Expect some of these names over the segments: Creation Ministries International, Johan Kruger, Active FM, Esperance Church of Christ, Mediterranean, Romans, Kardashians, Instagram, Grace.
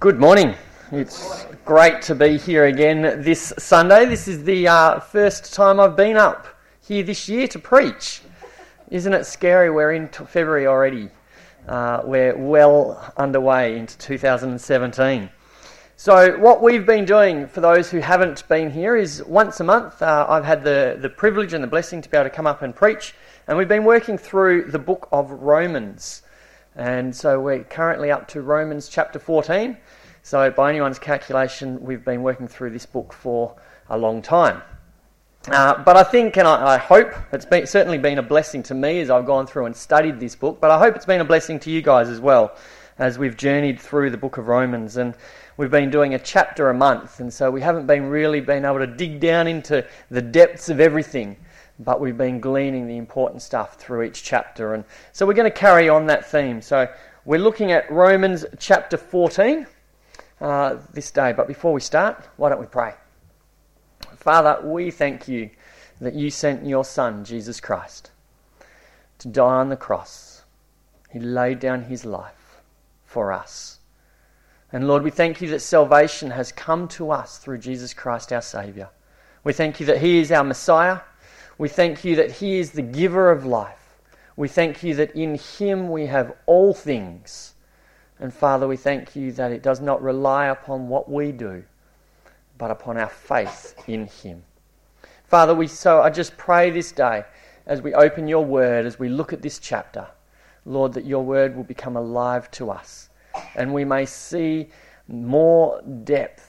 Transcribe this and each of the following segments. Good morning. It's great to be here again this Sunday. This is the first time I've been up here this year to preach. Isn't it scary? We're into February already. We're well underway into 2017. So what we've been doing, for those who haven't been here, is once a month I've had the privilege and the blessing to be able to come up and preach, and we've been working through the book of Romans. And so we're currently up to Romans chapter 14. So by anyone's calculation, we've been working through this book for a long time. But I think, and I hope, it's been, certainly been a blessing to me as I've gone through and studied this book, but I hope it's been a blessing to you guys as well as we've journeyed through the book of Romans. And we've been doing a chapter a month, and so we haven't been really been able to dig down into the depths of everything, but we've been gleaning the important stuff through each chapter. And so we're going to carry on that theme. So we're looking at Romans chapter 14 this day. But before we start, why don't we pray? Father, we thank you that you sent your Son, Jesus Christ, to die on the cross. He laid down his life for us. And Lord, we thank you that salvation has come to us through Jesus Christ, our Saviour. We thank you that he is our Messiah. We thank you that he is the giver of life. We thank you that in him we have all things. And Father, we thank you that it does not rely upon what we do, but upon our faith in him. Father, I just pray this day, as we open your word, as we look at this chapter, Lord, that your word will become alive to us, and we may see more depth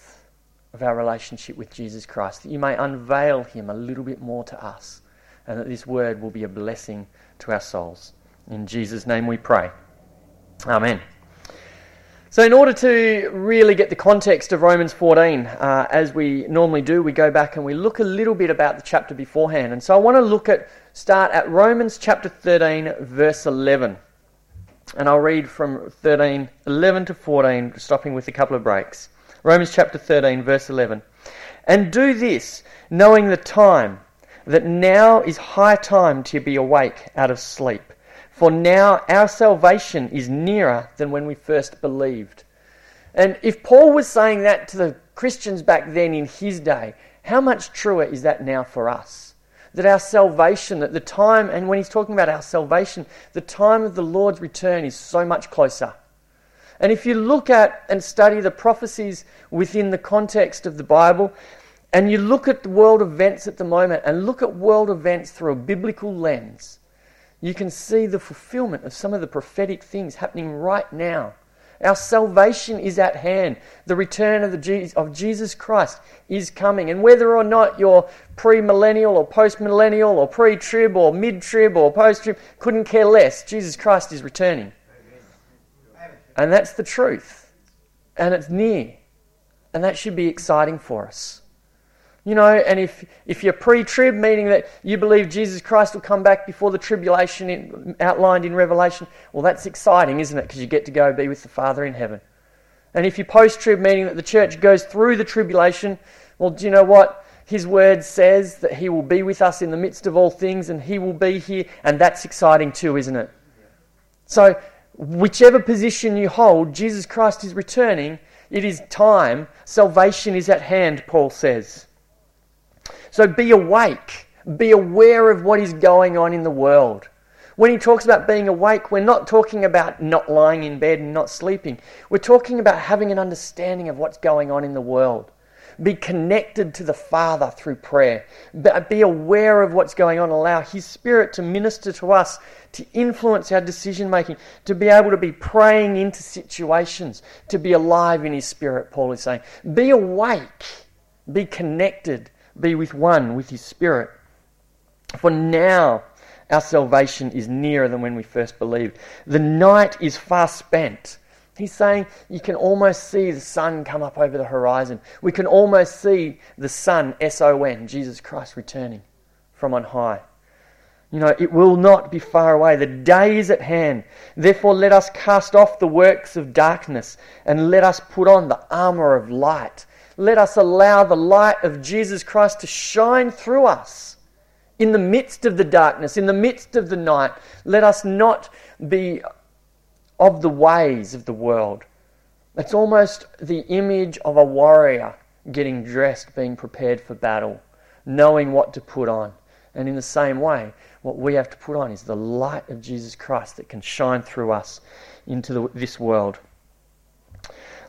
of our relationship with Jesus Christ, that you may unveil him a little bit more to us, and that this word will be a blessing to our souls. In Jesus' name we pray. Amen. So in order to really get the context of Romans 14, as we normally do, we go back and we look a little bit about the chapter beforehand. And so I want to start at Romans chapter 13, verse 11. And I'll read from 11 to 14, stopping with a couple of breaks. Romans chapter 13, verse 11. And do this, knowing the time, that now is high time to be awake out of sleep. For now our salvation is nearer than when we first believed. And if Paul was saying that to the Christians back then in his day, how much truer is that now for us? That our salvation, that the time, and when he's talking about our salvation, the time of the Lord's return is so much closer. And if you look at and study the prophecies within the context of the Bible, and you look at the world events at the moment, and look at world events through a biblical lens, you can see the fulfillment of some of the prophetic things happening right now. Our salvation is at hand. The return of Jesus Christ is coming. And whether or not you're pre-millennial or post-millennial or pre-trib or mid-trib or post-trib, couldn't care less. Jesus Christ is returning. And that's the truth. And it's near. And that should be exciting for us. You know, and if you're pre-trib, meaning that you believe Jesus Christ will come back before the tribulation outlined in Revelation, well, that's exciting, isn't it? Because you get to go be with the Father in heaven. And if you're post-trib, meaning that the church goes through the tribulation, well, do you know what? His word says that he will be with us in the midst of all things, and he will be here, and that's exciting too, isn't it? So, whichever position you hold, Jesus Christ is returning. It is time. Salvation is at hand, Paul says. So be awake. Be aware of what is going on in the world. When he talks about being awake, we're not talking about not lying in bed and not sleeping. We're talking about having an understanding of what's going on in the world. Be connected to the Father through prayer. Be aware of what's going on. Allow his Spirit to minister to us, to influence our decision making, to be able to be praying into situations, to be alive in his Spirit, Paul is saying. Be awake. Be connected. Be with one, with his Spirit. For now, our salvation is nearer than when we first believed. The night is far spent. He's saying you can almost see the sun come up over the horizon. We can almost see the sun, S-O-N, Jesus Christ returning from on high. You know, it will not be far away. The day is at hand. Therefore, let us cast off the works of darkness and let us put on the armour of light. Let us allow the light of Jesus Christ to shine through us. In the midst of the darkness, in the midst of the night, let us not be of the ways of the world. It's almost the image of a warrior getting dressed, being prepared for battle, knowing what to put on. And in the same way, what we have to put on is the light of Jesus Christ that can shine through us into this world.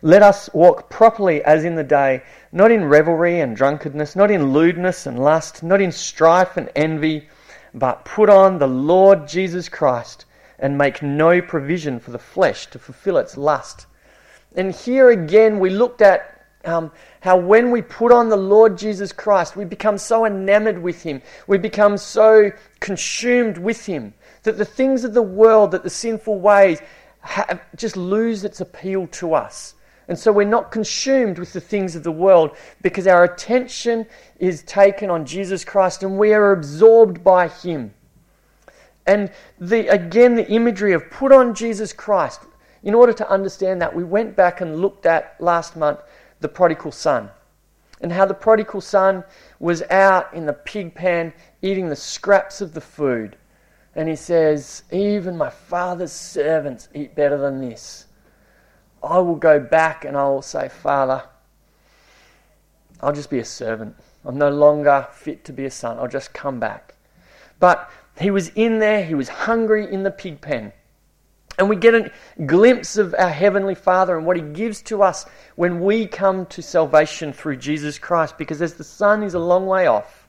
Let us walk properly as in the day, not in revelry and drunkenness, not in lewdness and lust, not in strife and envy, but put on the Lord Jesus Christ and make no provision for the flesh to fulfill its lust. And here again we looked at how when we put on the Lord Jesus Christ, we become so enamored with Him, we become so consumed with Him, that the things of the world, that the sinful ways just lose its appeal to us. And so we're not consumed with the things of the world because our attention is taken on Jesus Christ and we are absorbed by Him. And the imagery of put on Jesus Christ, in order to understand that, we went back and looked at last month the prodigal son, and how the prodigal son was out in the pig pen eating the scraps of the food. And he says, even my father's servants eat better than this. I will go back and I will say, Father, I'll just be a servant. I'm no longer fit to be a son. I'll just come back. But he was in there. He was hungry in the pig pen. And we get a glimpse of our Heavenly Father and what He gives to us when we come to salvation through Jesus Christ. Because as the son is a long way off,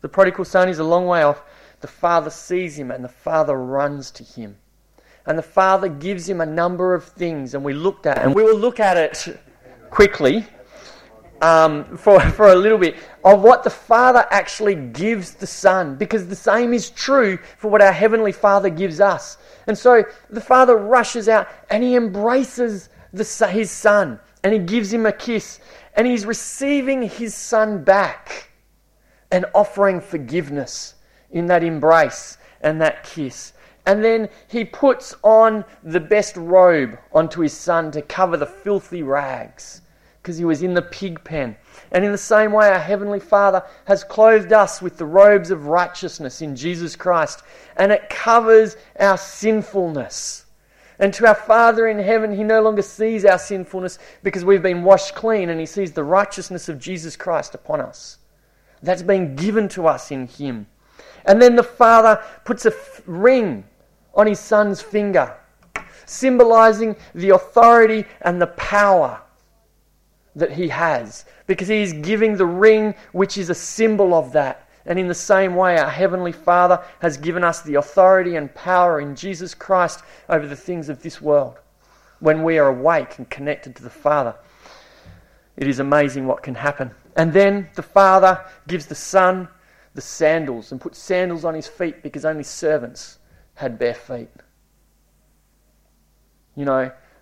the prodigal son is a long way off, the Father sees him and the Father runs to him. And the Father gives him a number of things, and we will look at it quickly for a little bit, of what the Father actually gives the Son, because the same is true for what our Heavenly Father gives us. And so the Father rushes out and He embraces His Son, and He gives him a kiss, and He's receiving His Son back and offering forgiveness in that embrace and that kiss. And then He puts on the best robe onto His son to cover the filthy rags, because he was in the pig pen. And in the same way, our Heavenly Father has clothed us with the robes of righteousness in Jesus Christ, and it covers our sinfulness. And to our Father in heaven, He no longer sees our sinfulness because we've been washed clean, and He sees the righteousness of Jesus Christ upon us. That's been given to us in Him. And then the Father puts a ring on His Son's finger, symbolizing the authority and the power that He has, because He is giving the ring, which is a symbol of that. And in the same way, our Heavenly Father has given us the authority and power in Jesus Christ over the things of this world. When we are awake and connected to the Father, it is amazing what can happen. And then the Father gives the Son the sandals, and put sandals on His feet, because only servants had bare feet.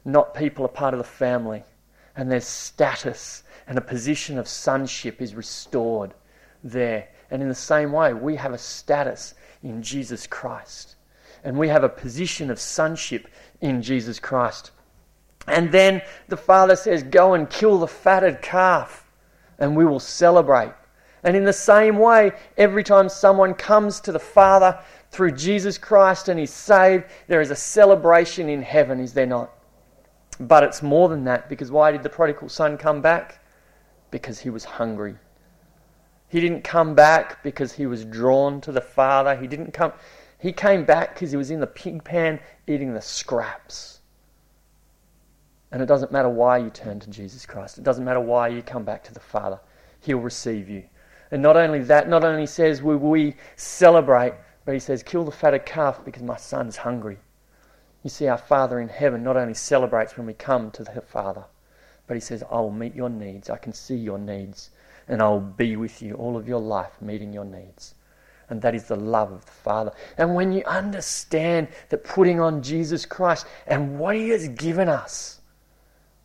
Not people are part of the family, and their status and a position of sonship is restored there. And in the same way, we have a status in Jesus Christ, and we have a position of sonship in Jesus Christ. And then the Father says, go and kill the fatted calf, and we will celebrate. And in the same way, every time someone comes to the Father through Jesus Christ and is saved, there is a celebration in heaven, is there not? But it's more than that, because why did the prodigal son come back? Because he was hungry. He didn't come back because he was drawn to the Father. He came back because he was in the pig pen eating the scraps. And it doesn't matter why you turn to Jesus Christ. It doesn't matter why you come back to the Father. He'll receive you. And not only that, not only says will we celebrate, but He says, kill the fatted calf because my son's hungry. You see, our Father in heaven not only celebrates when we come to the Father, but He says, I will meet your needs. I can see your needs, and I will be with you all of your life meeting your needs. And that is the love of the Father. And when you understand that putting on Jesus Christ and what He has given us,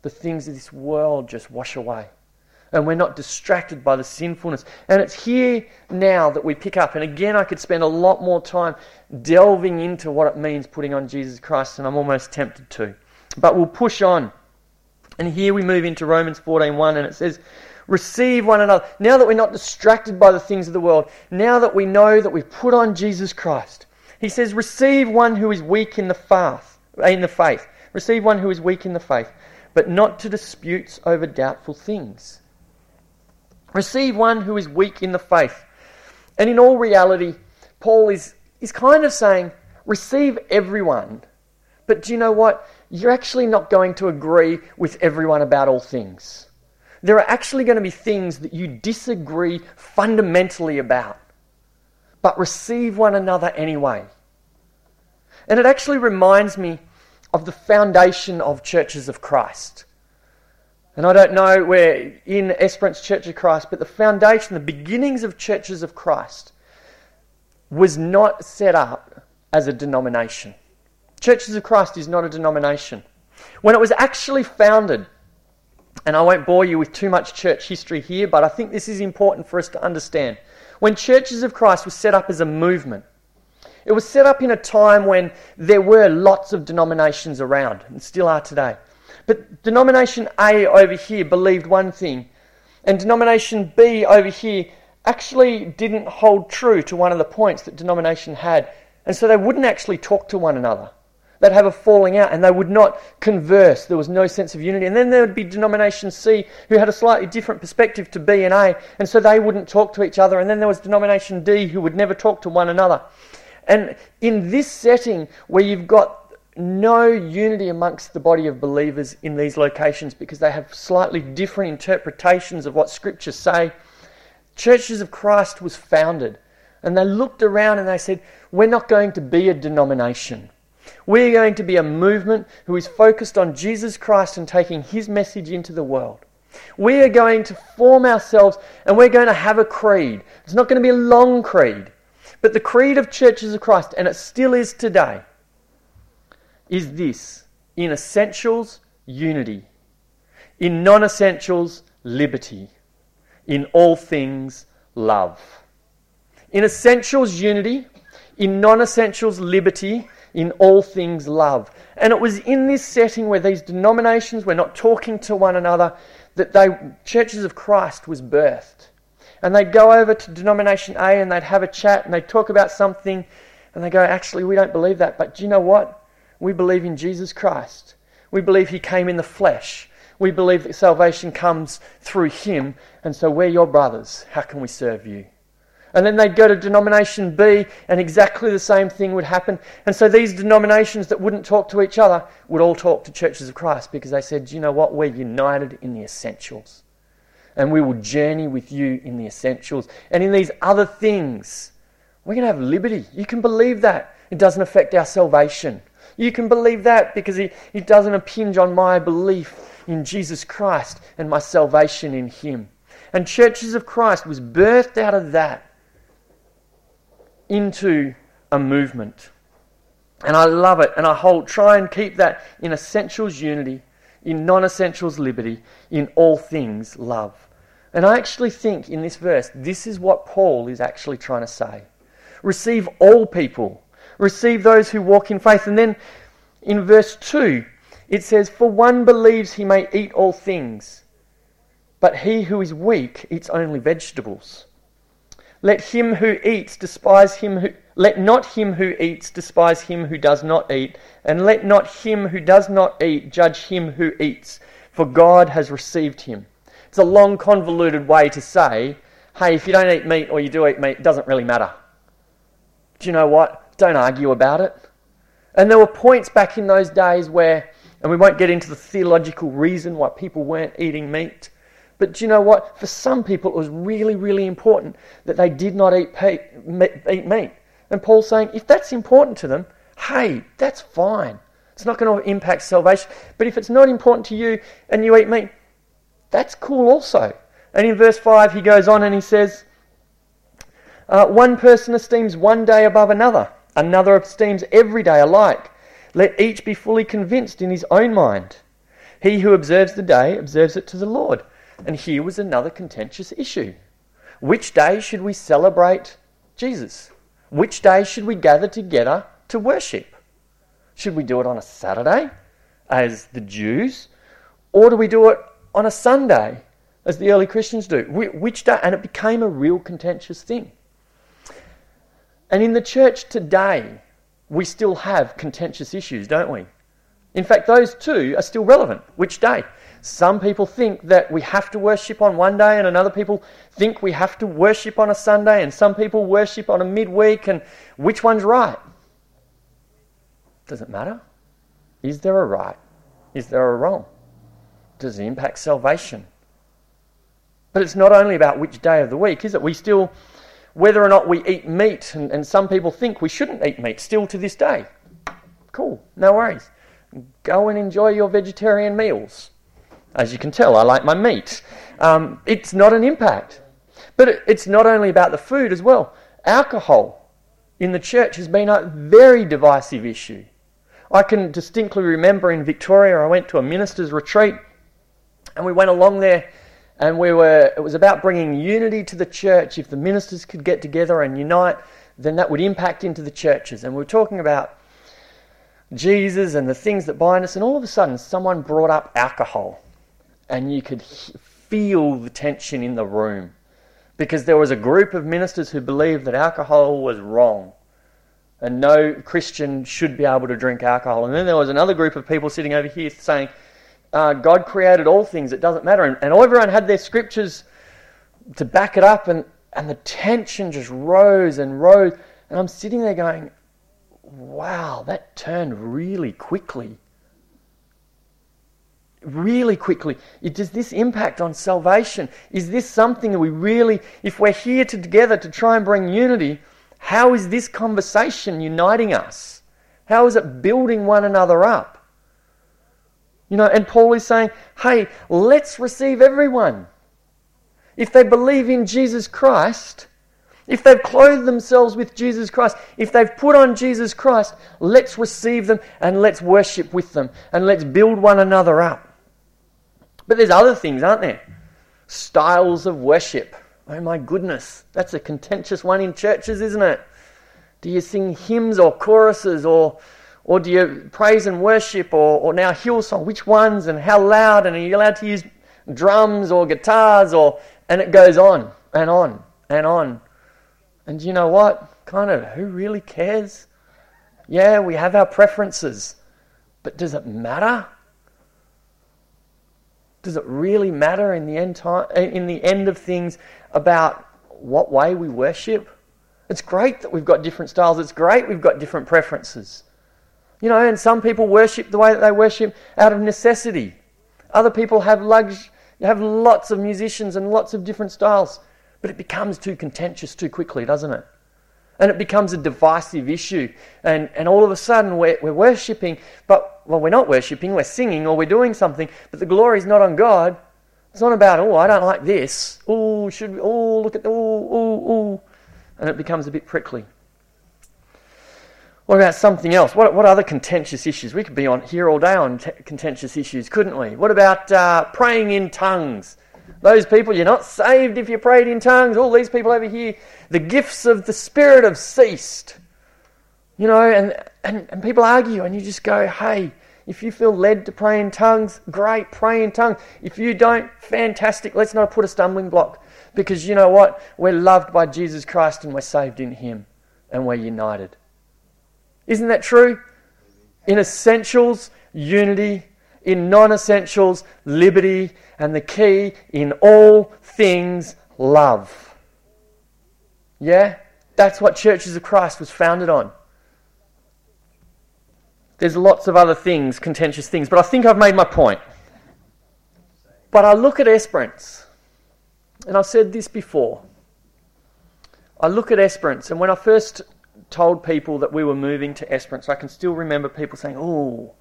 the things of this world just wash away. And we're not distracted by the sinfulness. And it's here now that we pick up. And again, I could spend a lot more time delving into what it means putting on Jesus Christ, and I'm almost tempted to. But we'll push on. And here we move into Romans 14:1, and it says, receive one another. Now that we're not distracted by the things of the world, now that we know that we've put on Jesus Christ, He says, receive one who is weak in the faith. but not to disputes over doubtful things. Receive one who is weak in the faith. And in all reality, Paul is kind of saying, receive everyone. But do you know what? You're actually not going to agree with everyone about all things. There are actually going to be things that you disagree fundamentally about. But receive one another anyway. And it actually reminds me of the foundation of churches of Christ. And I don't know where in Esperance Church of Christ, but the foundation, the beginnings of churches of Christ was not set up as a denomination. Churches of Christ is not a denomination. When it was actually founded, and I won't bore you with too much church history here, but I think this is important for us to understand. When Churches of Christ was set up as a movement, it was set up in a time when there were lots of denominations around, and still are today. But denomination A over here believed one thing, and denomination B over here actually didn't hold true to one of the points that denomination had. And so they wouldn't actually talk to one another. They'd have a falling out and they would not converse. There was no sense of unity. And then there would be denomination C who had a slightly different perspective to B and A, and so they wouldn't talk to each other. And then there was denomination D who would never talk to one another. And in this setting where you've got no unity amongst the body of believers in these locations because they have slightly different interpretations of what scriptures say, Churches of Christ was founded. And they looked around and they said, we're not going to be a denomination. We're going to be a movement who is focused on Jesus Christ and taking his message into the world. We are going to form ourselves and we're going to have a creed. It's not going to be a long creed. But the creed of Churches of Christ, and it still is today, is this: in essentials, unity; in non-essentials, liberty; in all things, love. In essentials, unity; in non-essentials, liberty; in all things, love. And it was in this setting where these denominations were not talking to one another that Churches of Christ was birthed. And they'd go over to denomination A and they'd have a chat and they'd talk about something and they go, actually, we don't believe that, but do you know what? We believe in Jesus Christ. We believe he came in the flesh. We believe that salvation comes through him, and so we're your brothers. How can we serve you? And then they'd go to denomination B and exactly the same thing would happen. And so these denominations that wouldn't talk to each other would all talk to Churches of Christ because they said, you know what, we're united in the essentials. And we will journey with you in the essentials. And in these other things, we're going to have liberty. You can believe that. It doesn't affect our salvation. You can believe that because it doesn't impinge on my belief in Jesus Christ and my salvation in him. And Churches of Christ was birthed out of that into a movement. And I love it, and try and keep that in essentials unity, in non-essentials liberty, in all things love. And I actually think in this verse, this is what Paul is actually trying to say. Receive all people. Receive those who walk in faith. And then in verse 2, it says, for one believes he may eat all things, but he who is weak eats only vegetables. Let not him who eats despise him who does not eat, and let not him who does not eat judge him who eats, for God has received him. It's a long, convoluted way to say, hey, if you don't eat meat or you do eat meat, it doesn't really matter. Do you know what? Don't argue about it. And there were points back in those days where, and we won't get into the theological reason why people weren't eating meat, but do you know what? For some people, it was really, really important that they did not eat meat. And Paul's saying, if that's important to them, hey, that's fine. It's not going to impact salvation. But if it's not important to you and you eat meat, that's cool also. And in verse 5, he goes on and he says, one person esteems one day above another. Another esteems every day alike. Let each be fully convinced in his own mind. He who observes the day observes it to the Lord. And here was another contentious issue. Which day should we celebrate Jesus? Which day should we gather together to worship? Should we do it on a Saturday, as the Jews? Or do we do it on a Sunday, as the early Christians do? Which day? And it became a real contentious thing. And in the church today, we still have contentious issues, don't we? In fact, those two are still relevant. Which day? Some people think that we have to worship on one day, and another people think we have to worship on a Sunday, and some people worship on a midweek, and which one's right? Does it matter? Is there a right? Is there a wrong? Does it impact salvation? But it's not only about which day of the week, is it? We still, whether or not we eat meat, and some people think we shouldn't eat meat still to this day. Cool, no worries. Go and enjoy your vegetarian meals. As you can tell, I like my meat. It's not an impact. But it's not only about the food as well. Alcohol in the church has been a very divisive issue. I can distinctly remember in Victoria, I went to a minister's retreat, and we went along there, and it was about bringing unity to the church. If the ministers could get together and unite, then that would impact into the churches. And we were talking about Jesus and the things that bind us, and all of a sudden someone brought up alcohol. And you could feel the tension in the room because there was a group of ministers who believed that alcohol was wrong and no Christian should be able to drink alcohol. And then there was another group of people sitting over here saying, God created all things, it doesn't matter. And everyone had their scriptures to back it up, and the tension just rose and rose. And I'm sitting there going, wow, that turned really quickly. Really quickly. Does this impact on salvation? Is this something that we really, if we're here together to try and bring unity, how is this conversation uniting us? How is it building one another up? You know, and Paul is saying, hey, let's receive everyone. If they believe in Jesus Christ, if they've clothed themselves with Jesus Christ, if they've put on Jesus Christ, let's receive them and let's worship with them and let's build one another up. But there's other things, aren't there? Styles of worship. Oh my goodness, that's a contentious one in churches, isn't it? Do you sing hymns or choruses, or do you praise and worship, or now Hillsong? Which ones and how loud? And are you allowed to use drums or guitars? And it goes on and on and on. And you know what? Kind of, who really cares? Yeah, we have our preferences, but does it matter? Does it really matter in the end time, in the end of things, about what way we worship? It's great that we've got different styles. It's great we've got different preferences. You know, and some people worship the way that they worship out of necessity. Other people have lots of musicians and lots of different styles. But it becomes too contentious too quickly, doesn't it? And it becomes a divisive issue. And all of a sudden we're worshipping, but, well, we're not worshipping, we're singing or we're doing something, but the glory's not on God. It's not about, oh, I don't like this. Oh, should we, oh, look at, oh, oh, oh. And it becomes a bit prickly. What about something else? What other contentious issues? We could be on here all day on contentious issues, couldn't we? What about praying in tongues? Those people, you're not saved if you prayed in tongues. All these people over here, the gifts of the Spirit have ceased. You know, and people argue, and you just go, hey, if you feel led to pray in tongues, great, pray in tongues. If you don't, fantastic. Let's not put a stumbling block, because you know what? We're loved by Jesus Christ and we're saved in Him and we're united. Isn't that true? In essentials, unity. In non-essentials, liberty, and the key, in all things, love. Yeah? That's what Churches of Christ was founded on. There's lots of other things, contentious things, but I think I've made my point. But I look at Esperance, and I've said this before. I look at Esperance, and when I first told people that we were moving to Esperance, I can still remember people saying, oh,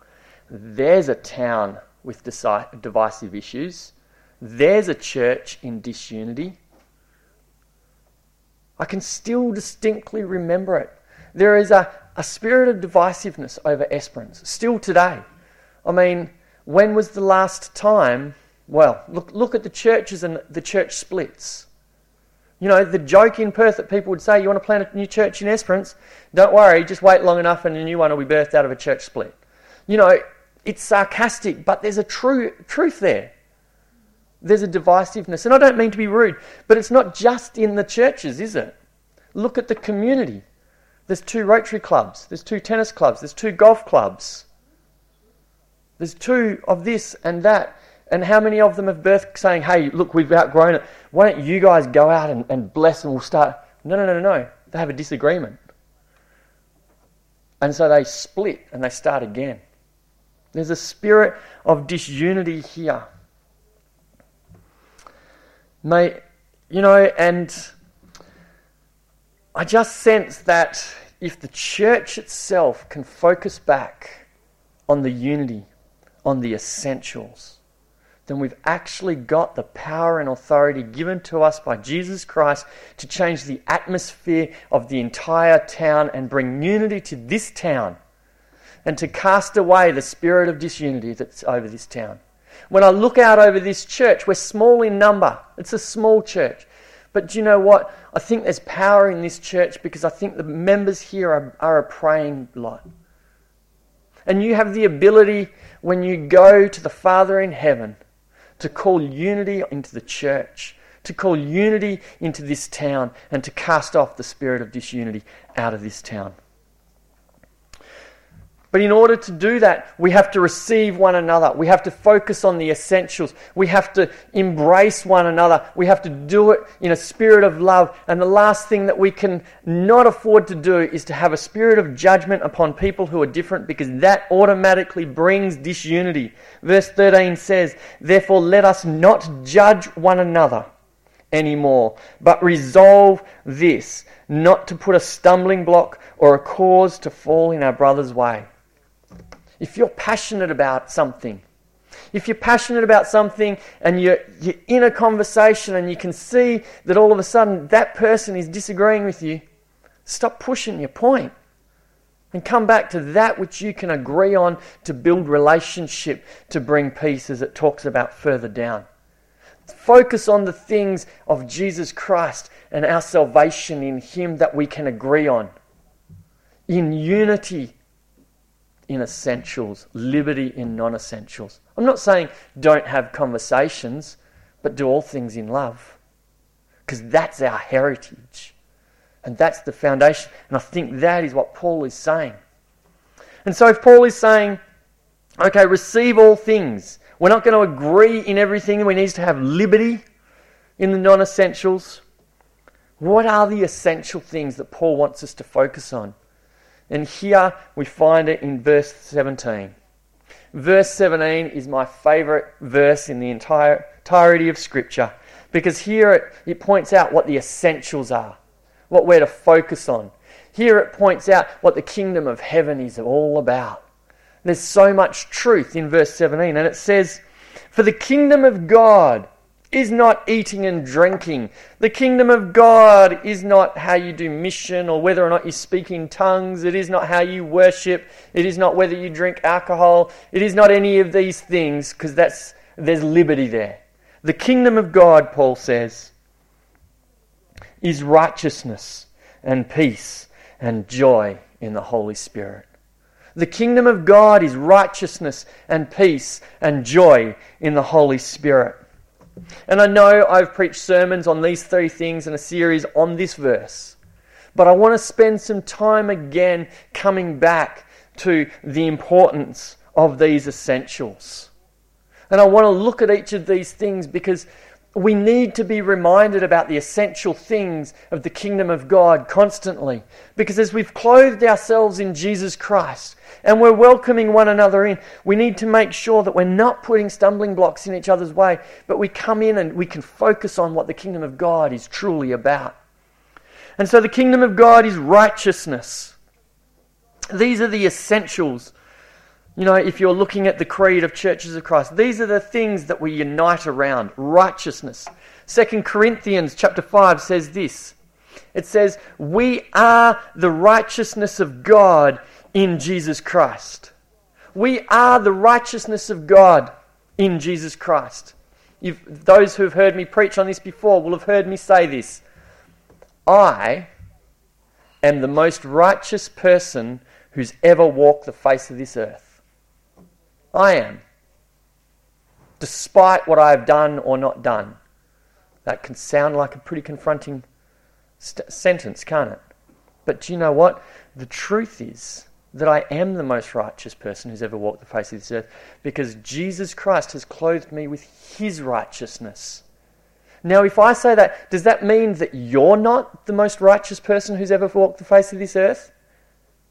there's a town with divisive issues. There's a church in disunity. I can still distinctly remember it. There is a spirit of divisiveness over Esperance, still today. I mean, when was the last time? Well, look at the churches and the church splits. You know, the joke in Perth that people would say, you want to plant a new church in Esperance? Don't worry, just wait long enough and a new one will be birthed out of a church split. You know, it's sarcastic, but there's a truth there. There's a divisiveness. And I don't mean to be rude, but it's not just in the churches, is it? Look at the community. There's 2 Rotary clubs. There's 2 tennis clubs. There's 2 golf clubs. There's two of this and that. And how many of them have birthed saying, hey, look, we've outgrown it. Why don't you guys go out and bless and we'll start? No. They have a disagreement. And so they split and they start again. There's a spirit of disunity here. Mate, and I just sense that if the church itself can focus back on the unity, on the essentials, then we've actually got the power and authority given to us by Jesus Christ to change the atmosphere of the entire town and bring unity to this town and to cast away the spirit of disunity that's over this town. When I look out over this church, we're small in number. It's a small church. But do you know what? I think there's power in this church because I think the members here are a praying lot. And you have the ability when you go to the Father in heaven to call unity into the church, to call unity into this town, and to cast off the spirit of disunity out of this town. But in order to do that, we have to receive one another. We have to focus on the essentials. We have to embrace one another. We have to do it in a spirit of love. And the last thing that we can not afford to do is to have a spirit of judgment upon people who are different, because that automatically brings disunity. Verse 13 says, therefore let us not judge one another anymore, but resolve this, not to put a stumbling block or a cause to fall in our brother's way. If you're passionate about something, and you're in a conversation and you can see that all of a sudden that person is disagreeing with you, stop pushing your point and come back to that which you can agree on to build relationship, to bring peace, as it talks about further down. Focus on the things of Jesus Christ and our salvation in Him that we can agree on. In unity, in essentials, liberty in non-essentials. I'm not saying don't have conversations, but do all things in love. Because that's our heritage. And that's the foundation. And I think that is what Paul is saying. And so if Paul is saying, okay, receive all things. We're not going to agree in everything. We need to have liberty in the non-essentials. What are the essential things that Paul wants us to focus on? And here we find it in verse 17. Verse 17 is my favourite verse in the entirety of Scripture, because here it points out what the essentials are, what we're to focus on. Here it points out what the kingdom of heaven is all about. There's so much truth in verse 17, and it says, for the kingdom of God is not eating and drinking. The kingdom of God is not how you do mission or whether or not you speak in tongues. It is not how you worship. It is not whether you drink alcohol. It is not any of these things, because there's liberty there. The kingdom of God, Paul says, is righteousness and peace and joy in the Holy Spirit. The kingdom of God is righteousness and peace and joy in the Holy Spirit. And I know I've preached sermons on these three things in a series on this verse, but I want to spend some time again coming back to the importance of these essentials. And I want to look at each of these things, because we need to be reminded about the essential things of the kingdom of God constantly. Because as we've clothed ourselves in Jesus Christ and we're welcoming one another in, we need to make sure that we're not putting stumbling blocks in each other's way, but we come in and we can focus on what the kingdom of God is truly about. And so the kingdom of God is righteousness. These are the essentials. If you're looking at the creed of churches of Christ, these are the things that we unite around, righteousness. 2 Corinthians chapter 5 says this. It says, we are the righteousness of God in Jesus Christ. We are the righteousness of God in Jesus Christ. Those who have heard me preach on this before will have heard me say this. I am the most righteous person who's ever walked the face of this earth. I am, despite what I have done or not done. That can sound like a pretty confronting sentence, can't it? But do you know what? The truth is, that I am the most righteous person who's ever walked the face of this earth, because Jesus Christ has clothed me with his righteousness. Now, if I say that, does that mean that you're not the most righteous person who's ever walked the face of this earth?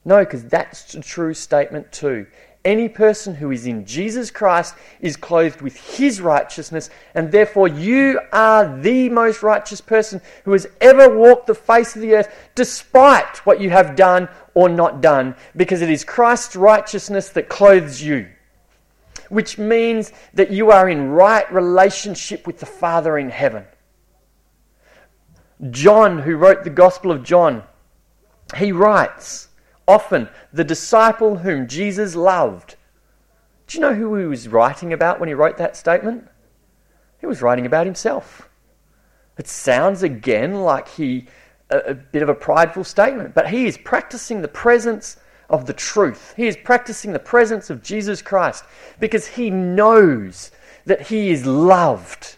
No, because that's a true statement too. Any person who is in Jesus Christ is clothed with his righteousness, and therefore you are the most righteous person who has ever walked the face of the earth, despite what you have done or not done, because it is Christ's righteousness that clothes you, which means that you are in right relationship with the Father in heaven. John, who wrote the Gospel of John, he writes, often, the disciple whom Jesus loved. Do you know who he was writing about when he wrote that statement? He was writing about himself. It sounds again like a bit of a prideful statement, but he is practicing the presence of the truth. He is practicing the presence of Jesus Christ because he knows that he is loved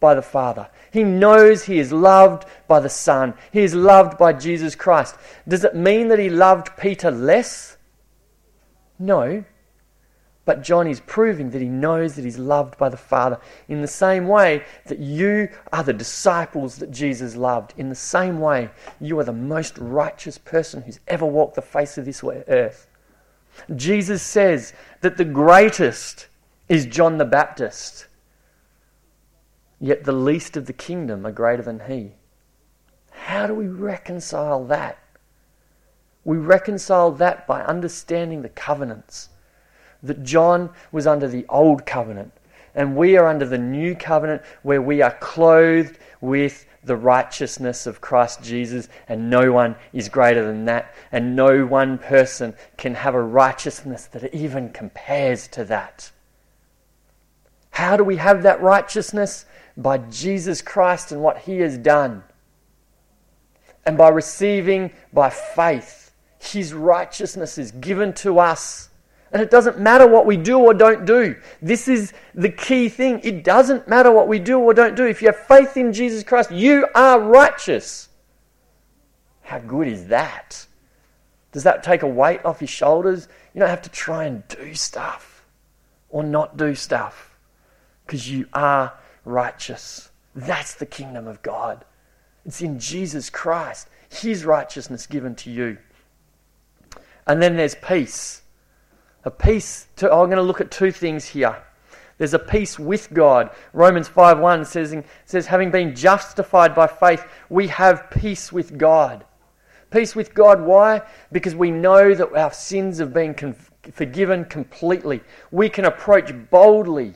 by the Father. He knows he is loved by the Son. He is loved by Jesus Christ. Does it mean that he loved Peter less? No. But John is proving that he knows that he's loved by the Father in the same way that you are the disciples that Jesus loved. In the same way, you are the most righteous person who's ever walked the face of this earth. Jesus says that the greatest is John the Baptist. Yet the least of the kingdom are greater than he. How do we reconcile that? We reconcile that by understanding the covenants. That John was under the old covenant, and we are under the new covenant where we are clothed with the righteousness of Christ Jesus, and no one is greater than that, and no one person can have a righteousness that even compares to that. How do we have that righteousness? By Jesus Christ and what he has done. And by receiving by faith. His righteousness is given to us. And it doesn't matter what we do or don't do. This is the key thing. It doesn't matter what we do or don't do. If you have faith in Jesus Christ, you are righteous. How good is that? Does that take a weight off your shoulders? You don't have to try and do stuff or not do stuff. Because you are righteous. That's the kingdom of God. It's in Jesus Christ. His righteousness given to you. And then there's peace. A peace. I'm going to look at two things here. There's a peace with God. Romans 5:1 says, having been justified by faith, we have peace with God. Peace with God, why? Because we know that our sins have been forgiven completely. We can approach boldly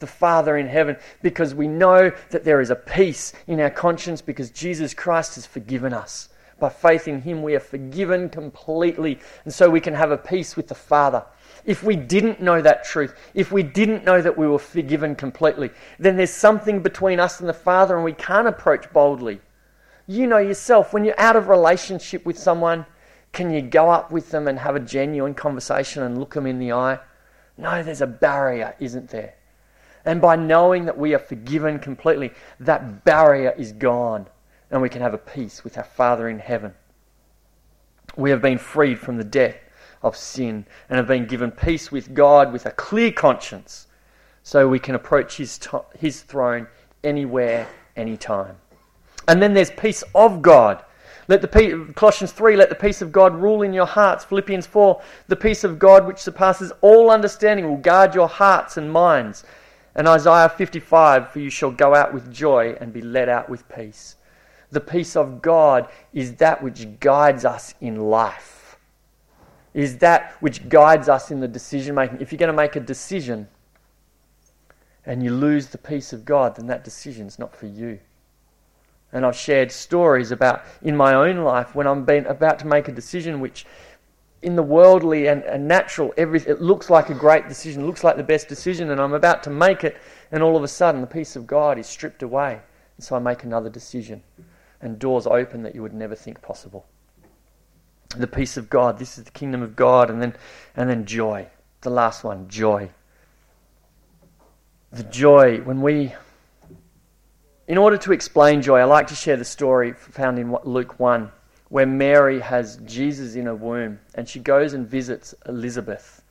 the Father in heaven because we know that there is a peace in our conscience because Jesus Christ has forgiven us. By faith in him we are forgiven completely, and so we can have a peace with the Father. If we didn't know that truth, if we didn't know that we were forgiven completely, then there's something between us and the Father and we can't approach boldly. You know yourself, when you're out of relationship with someone, can you go up with them and have a genuine conversation and look them in the eye? No, there's a barrier, isn't there? And by knowing that we are forgiven completely, that barrier is gone and we can have a peace with our Father in heaven. We have been freed from the death of sin and have been given peace with God with a clear conscience so we can approach his throne anywhere, anytime. And then there's peace of God. Colossians 3, let the peace of God rule in your hearts. Philippians 4, the peace of God which surpasses all understanding will guard your hearts and minds. And Isaiah 55, for you shall go out with joy and be led out with peace. The peace of God is that which guides us in life. Is that which guides us in the decision making. If you're going to make a decision and you lose the peace of God, then that decision's not for you. And I've shared stories about in my own life when I'm about to make a decision which in the worldly and natural, it looks like a great decision, looks like the best decision, and I'm about to make it, and all of a sudden the peace of God is stripped away. And so I make another decision, and doors open that you would never think possible. The peace of God, this is the kingdom of God, and then joy. The last one, joy. The joy, in order to explain joy, I like to share the story found in Luke 1. where Mary has Jesus in her womb, and she goes and visits Elizabeth.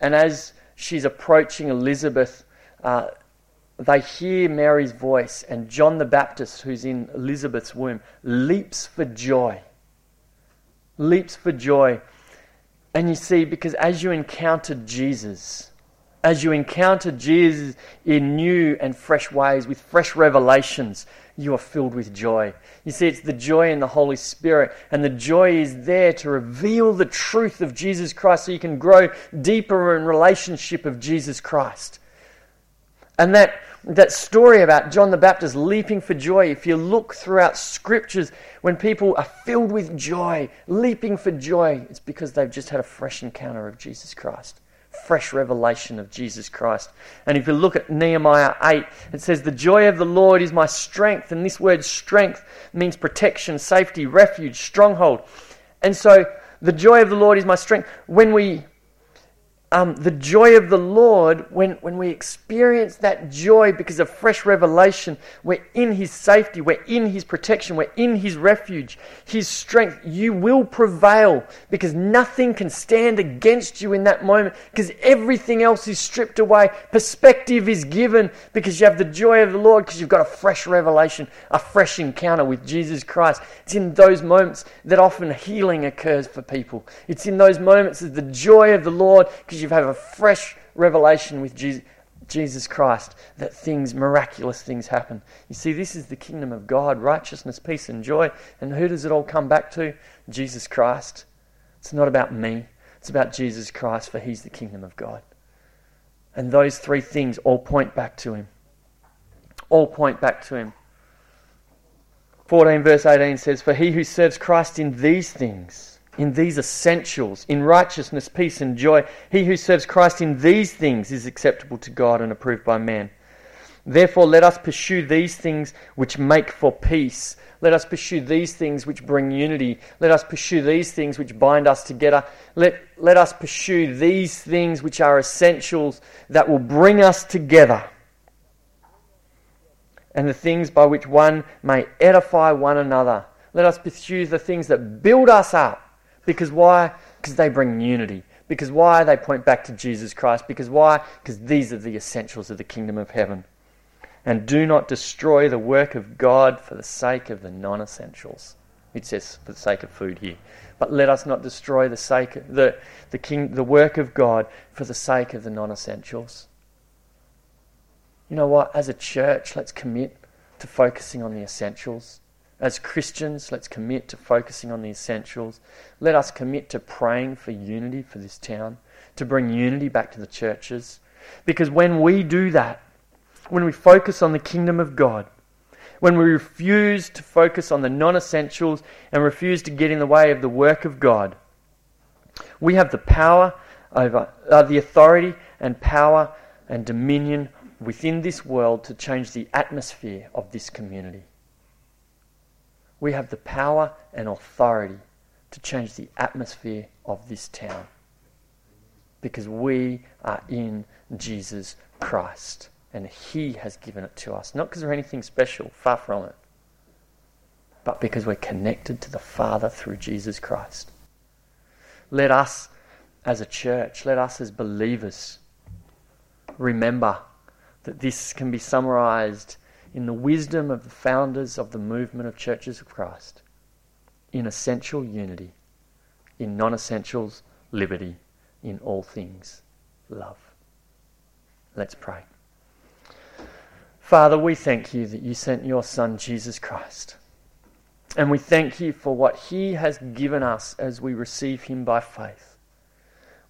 And as she's approaching Elizabeth, they hear Mary's voice, and John the Baptist, who's in Elizabeth's womb, leaps for joy. Leaps for joy. And you see, because as you encounter Jesus in new and fresh ways, with fresh revelations, you are filled with joy. You see, it's the joy in the Holy Spirit, and the joy is there to reveal the truth of Jesus Christ so you can grow deeper in relationship of Jesus Christ. And that story about John the Baptist leaping for joy, if you look throughout scriptures, when people are filled with joy, leaping for joy, it's because they've just had a fresh encounter of Jesus Christ. Fresh revelation of Jesus Christ. And if you look at Nehemiah 8, it says, "The joy of the Lord is my strength." And this word strength means protection, safety, refuge, stronghold. And so the joy of the Lord is my strength. When we, the joy of the Lord, when we experience that joy because of fresh revelation, we're in His safety, we're in His protection, we're in His refuge, His strength. You will prevail because nothing can stand against you in that moment because everything else is stripped away. Perspective is given because you have the joy of the Lord because you've got a fresh revelation, a fresh encounter with Jesus Christ. It's in those moments that often healing occurs for people. It's in those moments that the joy of the Lord, because you have a fresh revelation with Jesus Christ, that miraculous things happen. You see, this is the kingdom of God, righteousness, peace and joy. And who does it all come back to? Jesus Christ. It's not about me. It's about Jesus Christ, for He's the kingdom of God. And those three things all point back to Him. 14 verse 18 says, "For he who serves Christ in these things, in these essentials, in righteousness, peace and joy, he who serves Christ in these things is acceptable to God and approved by man. Therefore let us pursue these things which make for peace. Let us pursue these things which bring unity. Let us pursue these things which bind us together. Let us pursue these things which are essentials that will bring us together. And the things by which one may edify one another." Let us pursue the things that build us up. Because why? Because they bring unity. Because why? They point back to Jesus Christ. Because why? Because these are the essentials of the kingdom of heaven. "And do not destroy the work of God for the sake of the non-essentials." It says for the sake of food here. But let us not destroy the work of God for the sake of the non-essentials. You know what? As a church, let's commit to focusing on the essentials. As Christians, let's commit to focusing on the essentials. Let us commit to praying for unity for this town, to bring unity back to the churches. Because when we do that, when we focus on the kingdom of God, when we refuse to focus on the non-essentials and refuse to get in the way of the work of God, we have the power over, the authority and power and dominion within this world to change the atmosphere of this community. We have the power and authority to change the atmosphere of this town because we are in Jesus Christ and He has given it to us. Not because we're anything special, far from it, but because we're connected to the Father through Jesus Christ. Let us as a church, let us as believers remember that this can be summarized in the wisdom of the founders of the movement of Churches of Christ, in essential unity, in non-essentials liberty, in all things love. Let's pray. Father, we thank You that You sent Your Son Jesus Christ, and we thank You for what He has given us as we receive Him by faith.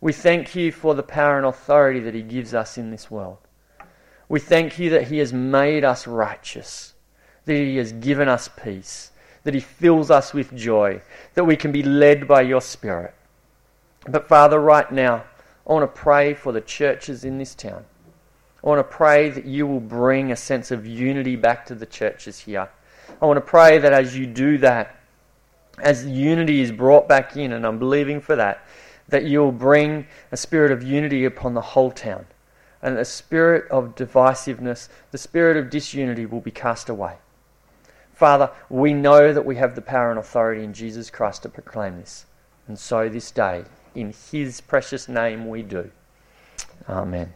We thank You for the power and authority that He gives us in this world. We thank You that He has made us righteous, that He has given us peace, that He fills us with joy, that we can be led by Your Spirit. But Father, right now, I want to pray for the churches in this town. I want to pray that You will bring a sense of unity back to the churches here. I want to pray that as You do that, as unity is brought back in, and I'm believing for that, that You will bring a spirit of unity upon the whole town. And the spirit of divisiveness, the spirit of disunity will be cast away. Father, we know that we have the power and authority in Jesus Christ to proclaim this. And so this day, in His precious name we do. Amen.